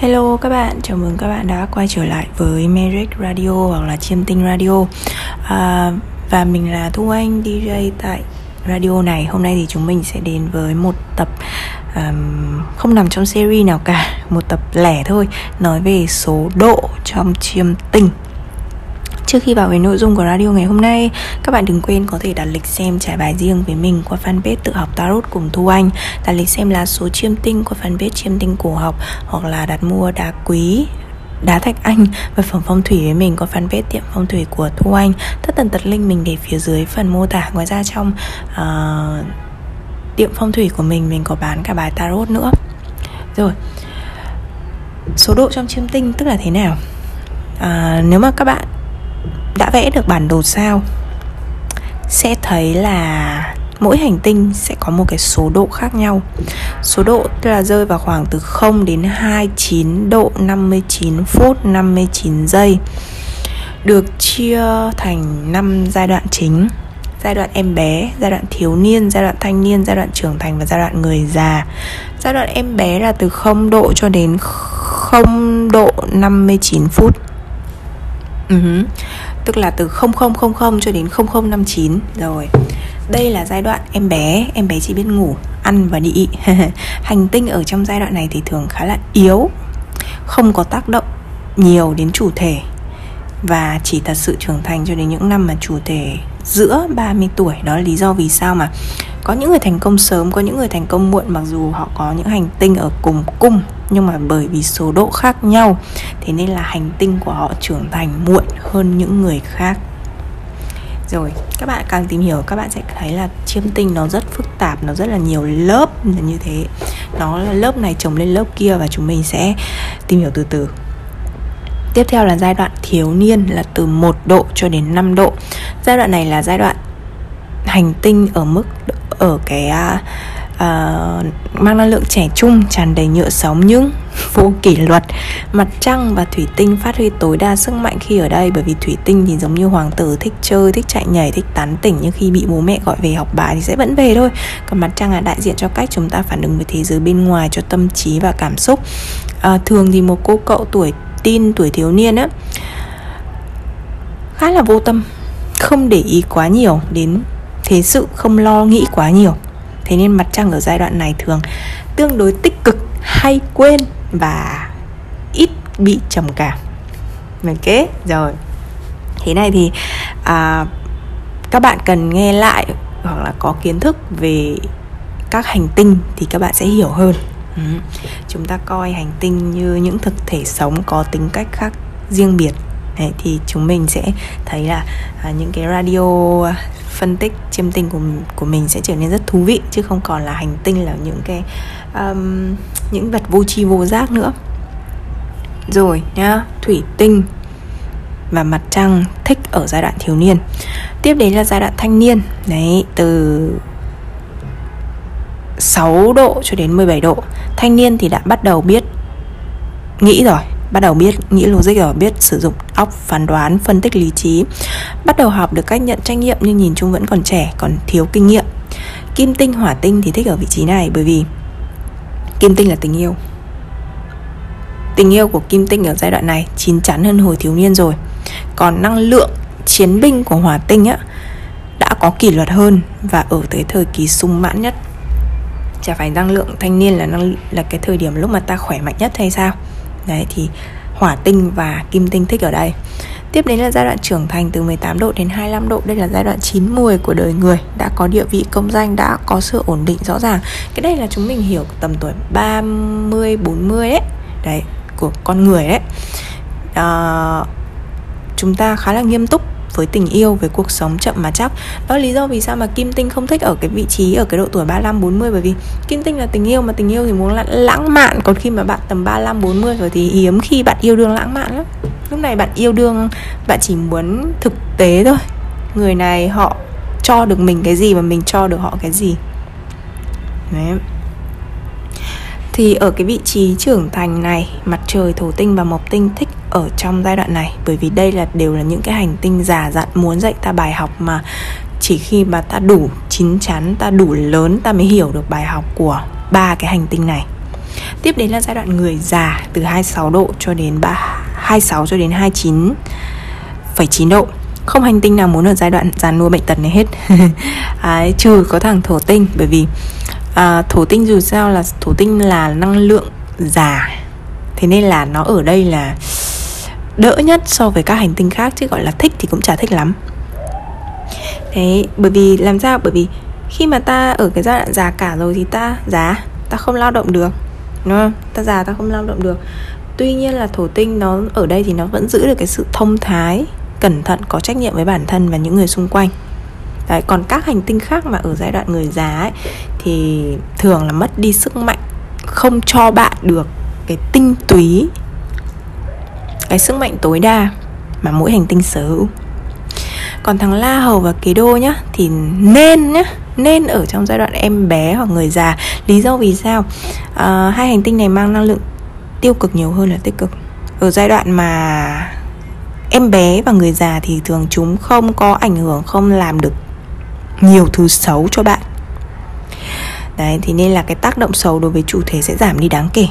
Hello các bạn, chào mừng các bạn đã quay trở lại với Magic Radio hoặc là Chiêm Tinh Radio. Và mình là Thu Anh, DJ tại radio này. Hôm nay thì chúng mình sẽ đến với một tập không nằm trong series nào cả, một tập lẻ thôi, nói về số độ trong chiêm tinh. Trước khi vào với nội dung của radio ngày hôm nay, các bạn đừng quên có thể đặt lịch xem trải bài riêng với mình qua fanpage Tự Học Tarot cùng Thu Anh, đặt lịch xem lá số chiêm tinh qua fanpage Chiêm Tinh Cổ Học, hoặc là đặt mua đá quý, đá thạch anh và phẩm phong thủy với mình qua fanpage Tiệm Phong Thủy của Thu Anh. Tất tần tật link mình để phía dưới phần mô tả. Ngoài ra trong tiệm phong thủy của mình có bán cả bài tarot nữa. Rồi, số độ trong chiêm tinh tức là thế nào? Nếu mà các bạn đã vẽ được bản đồ sao, sẽ thấy là mỗi hành tinh sẽ có một cái số độ khác nhau. Số độ tức là rơi vào khoảng từ 0 đến 29 độ 59 phút 59 giây. Được chia thành 5 giai đoạn chính: giai đoạn em bé, giai đoạn thiếu niên, giai đoạn thanh niên, giai đoạn trưởng thành và giai đoạn người già. Giai đoạn em bé là từ 0 độ cho đến 0 độ 59 phút. Tức là từ 0000 cho đến 0059. Rồi, đây là giai đoạn em bé. Em bé chỉ biết ngủ, ăn và đi. Hành tinh ở trong giai đoạn này thì thường khá là yếu, không có tác động nhiều đến chủ thể, và chỉ thật sự trưởng thành cho đến những năm mà chủ thể giữa 30 tuổi. Đó là lý do vì sao mà có những người thành công sớm, có những người thành công muộn, mặc dù họ có những hành tinh ở cùng cung, nhưng mà bởi vì số độ khác nhau, thế nên là hành tinh của họ trưởng thành muộn hơn những người khác. Rồi, các bạn càng tìm hiểu, các bạn sẽ thấy là chiêm tinh nó rất phức tạp, nó rất là nhiều lớp như thế. Nó là lớp này chồng lên lớp kia, và chúng mình sẽ tìm hiểu từ từ. Tiếp theo là giai đoạn thiếu niên, là từ 1 độ cho đến 5 độ. Giai đoạn này là giai đoạn hành tinh ở mức ở cái mang năng lượng trẻ trung, tràn đầy nhựa sống nhưng vô kỷ luật. Mặt trăng và thủy tinh phát huy tối đa sức mạnh khi ở đây, bởi vì thủy tinh thì giống như hoàng tử, thích chơi, thích chạy nhảy, thích tán tỉnh, nhưng khi bị bố mẹ gọi về học bài thì sẽ vẫn về thôi. Còn mặt trăng là đại diện cho cách chúng ta phản ứng với thế giới bên ngoài, cho tâm trí và cảm xúc. Thường thì một cô cậu tuổi teen, tuổi thiếu niên á, khá là vô tâm, không để ý quá nhiều đến thế sự, không lo nghĩ quá nhiều. Thế nên mặt trăng ở giai đoạn này thường tương đối tích cực, hay quên và ít bị trầm cảm. Ok, rồi. Thế này thì các bạn cần nghe lại hoặc là có kiến thức về các hành tinh thì các bạn sẽ hiểu hơn. Chúng ta coi hành tinh như những thực thể sống có tính cách khác riêng biệt. Đấy, thì chúng mình sẽ thấy là những cái radio phân tích chiêm tinh của mình sẽ trở nên rất thú vị, chứ không còn là hành tinh là những cái những vật vô tri vô giác nữa. Rồi nhá, thủy tinh và mặt trăng thích ở giai đoạn thiếu niên. Tiếp đến là giai đoạn thanh niên. Đấy, từ 6 độ cho đến 17 độ. Thanh niên thì đã bắt đầu biết nghĩ rồi, bắt đầu biết nghĩ logic rồi, biết sử dụng óc phán đoán, phân tích lý trí, bắt đầu học được cách nhận trách nhiệm, nhưng nhìn chung vẫn còn trẻ, còn thiếu kinh nghiệm. Kim tinh, hỏa tinh thì thích ở vị trí này, bởi vì kim tinh là tình yêu. Tình yêu của kim tinh ở giai đoạn này chín chắn hơn hồi thiếu niên rồi. Còn năng lượng chiến binh của hỏa tinh á, đã có kỷ luật hơn và ở tới thời kỳ sung mãn nhất. Chả phải năng lượng thanh niên là cái thời điểm lúc mà ta khỏe mạnh nhất hay sao? Đấy, thì hỏa tinh và kim tinh thích ở đây. Tiếp đến là giai đoạn trưởng thành, từ 18 độ đến 25 độ. Đây là giai đoạn 9-10 của đời người, đã có địa vị công danh, đã có sự ổn định rõ ràng. Cái đây là chúng mình hiểu tầm tuổi 30-40 ấy. Đấy, của con người đấy. Chúng ta khá là nghiêm túc với tình yêu, với cuộc sống chậm mà chắc. Đó là lý do vì sao mà kim tinh không thích ở cái vị trí ở cái độ tuổi 35-40, bởi vì kim tinh là tình yêu, mà tình yêu thì muốn là lãng mạn. Còn khi mà bạn tầm 35-40 rồi thì hiếm khi bạn yêu đương lãng mạn lắm. Lúc này bạn yêu đương, bạn chỉ muốn thực tế thôi. Người này họ cho được mình cái gì và mình cho được họ cái gì. Đấy. Thì ở cái vị trí trưởng thành này, mặt trời, thổ tinh và mộc tinh thích ở trong giai đoạn này, bởi vì đây đều là những cái hành tinh già dặn muốn dạy ta bài học, mà chỉ khi mà ta đủ chín chắn, ta đủ lớn, ta mới hiểu được bài học của ba cái hành tinh này. Tiếp đến là giai đoạn người già từ 26 độ cho đến 26 cho đến 29,9 độ. Không hành tinh nào muốn ở giai đoạn già nua bệnh tật này hết. Trừ có thằng thổ tinh, bởi vì thổ tinh dù sao là thổ tinh là năng lượng già, thế nên là nó ở đây là đỡ nhất so với các hành tinh khác, chứ gọi là thích thì cũng chả thích lắm. Đấy, bởi vì làm sao? Bởi vì khi mà ta ở cái giai đoạn già cả rồi thì ta không lao động được, đúng không? Ta già ta không lao động được. Tuy nhiên là thổ tinh nó ở đây thì nó vẫn giữ được cái sự thông thái, cẩn thận, có trách nhiệm với bản thân và những người xung quanh. Đấy, còn các hành tinh khác mà ở giai đoạn người già ấy, thì thường là mất đi sức mạnh, không cho bạn được cái tinh túy, cái sức mạnh tối đa mà mỗi hành tinh sở hữu. Còn thằng La Hầu và Kế Đô nhá, thì nên ở trong giai đoạn em bé hoặc người già. Lý do vì sao? Hai hành tinh này mang năng lượng tiêu cực nhiều hơn là tích cực. Ở giai đoạn mà em bé và người già thì thường chúng không có ảnh hưởng, không làm được nhiều thứ xấu cho bạn. Đấy, thì nên là cái tác động xấu đối với chủ thể sẽ giảm đi đáng kể.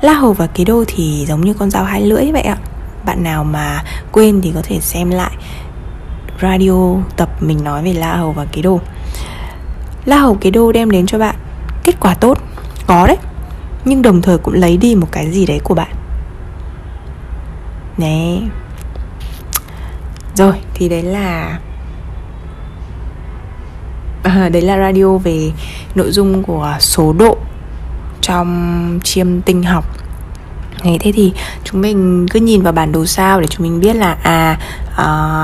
La Hầu và Kế Đô thì giống như con dao hai lưỡi vậy ạ. Bạn nào mà quên thì có thể xem lại radio tập mình nói về La Hầu và Kế Đô. La Hầu Kế Đô đem đến cho bạn kết quả tốt, có đấy, nhưng đồng thời cũng lấy đi một cái gì đấy của bạn. Đấy. Rồi, thì đấy là radio về nội dung của số độ trong chiêm tinh học. Đấy, thế thì chúng mình cứ nhìn vào bản đồ sao để chúng mình biết là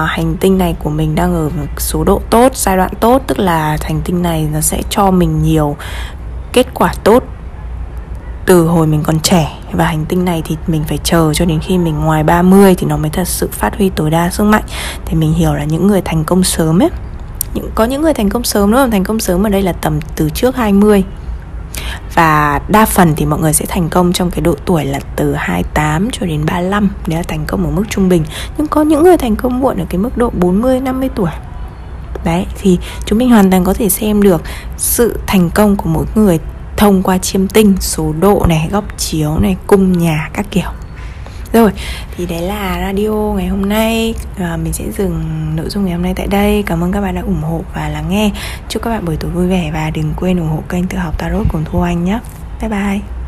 hành tinh này của mình đang ở số độ tốt, giai đoạn tốt, tức là hành tinh này nó sẽ cho mình nhiều kết quả tốt từ hồi mình còn trẻ, và hành tinh này thì mình phải chờ cho đến khi mình ngoài 30 thì nó mới thật sự phát huy tối đa sức mạnh. Thì mình hiểu là những người thành công sớm ấy, có những người thành công sớm, đúng không? Thành công sớm ở đây là tầm từ trước 20. Và đa phần thì mọi người sẽ thành công trong cái độ tuổi là từ 28 cho đến 35. Đấy là thành công ở mức trung bình. Nhưng có những người thành công muộn ở cái mức độ 40-50 tuổi. Đấy, thì chúng mình hoàn toàn có thể xem được sự thành công của mỗi người thông qua chiêm tinh, số độ này, góc chiếu này, cung nhà các kiểu. Rồi, thì đấy là radio ngày hôm nay. Mình sẽ dừng nội dung ngày hôm nay tại đây. Cảm ơn các bạn đã ủng hộ và lắng nghe. Chúc các bạn buổi tối vui vẻ, và đừng quên ủng hộ kênh Tự Học Tarot cùng Thu Anh nhé. Bye bye.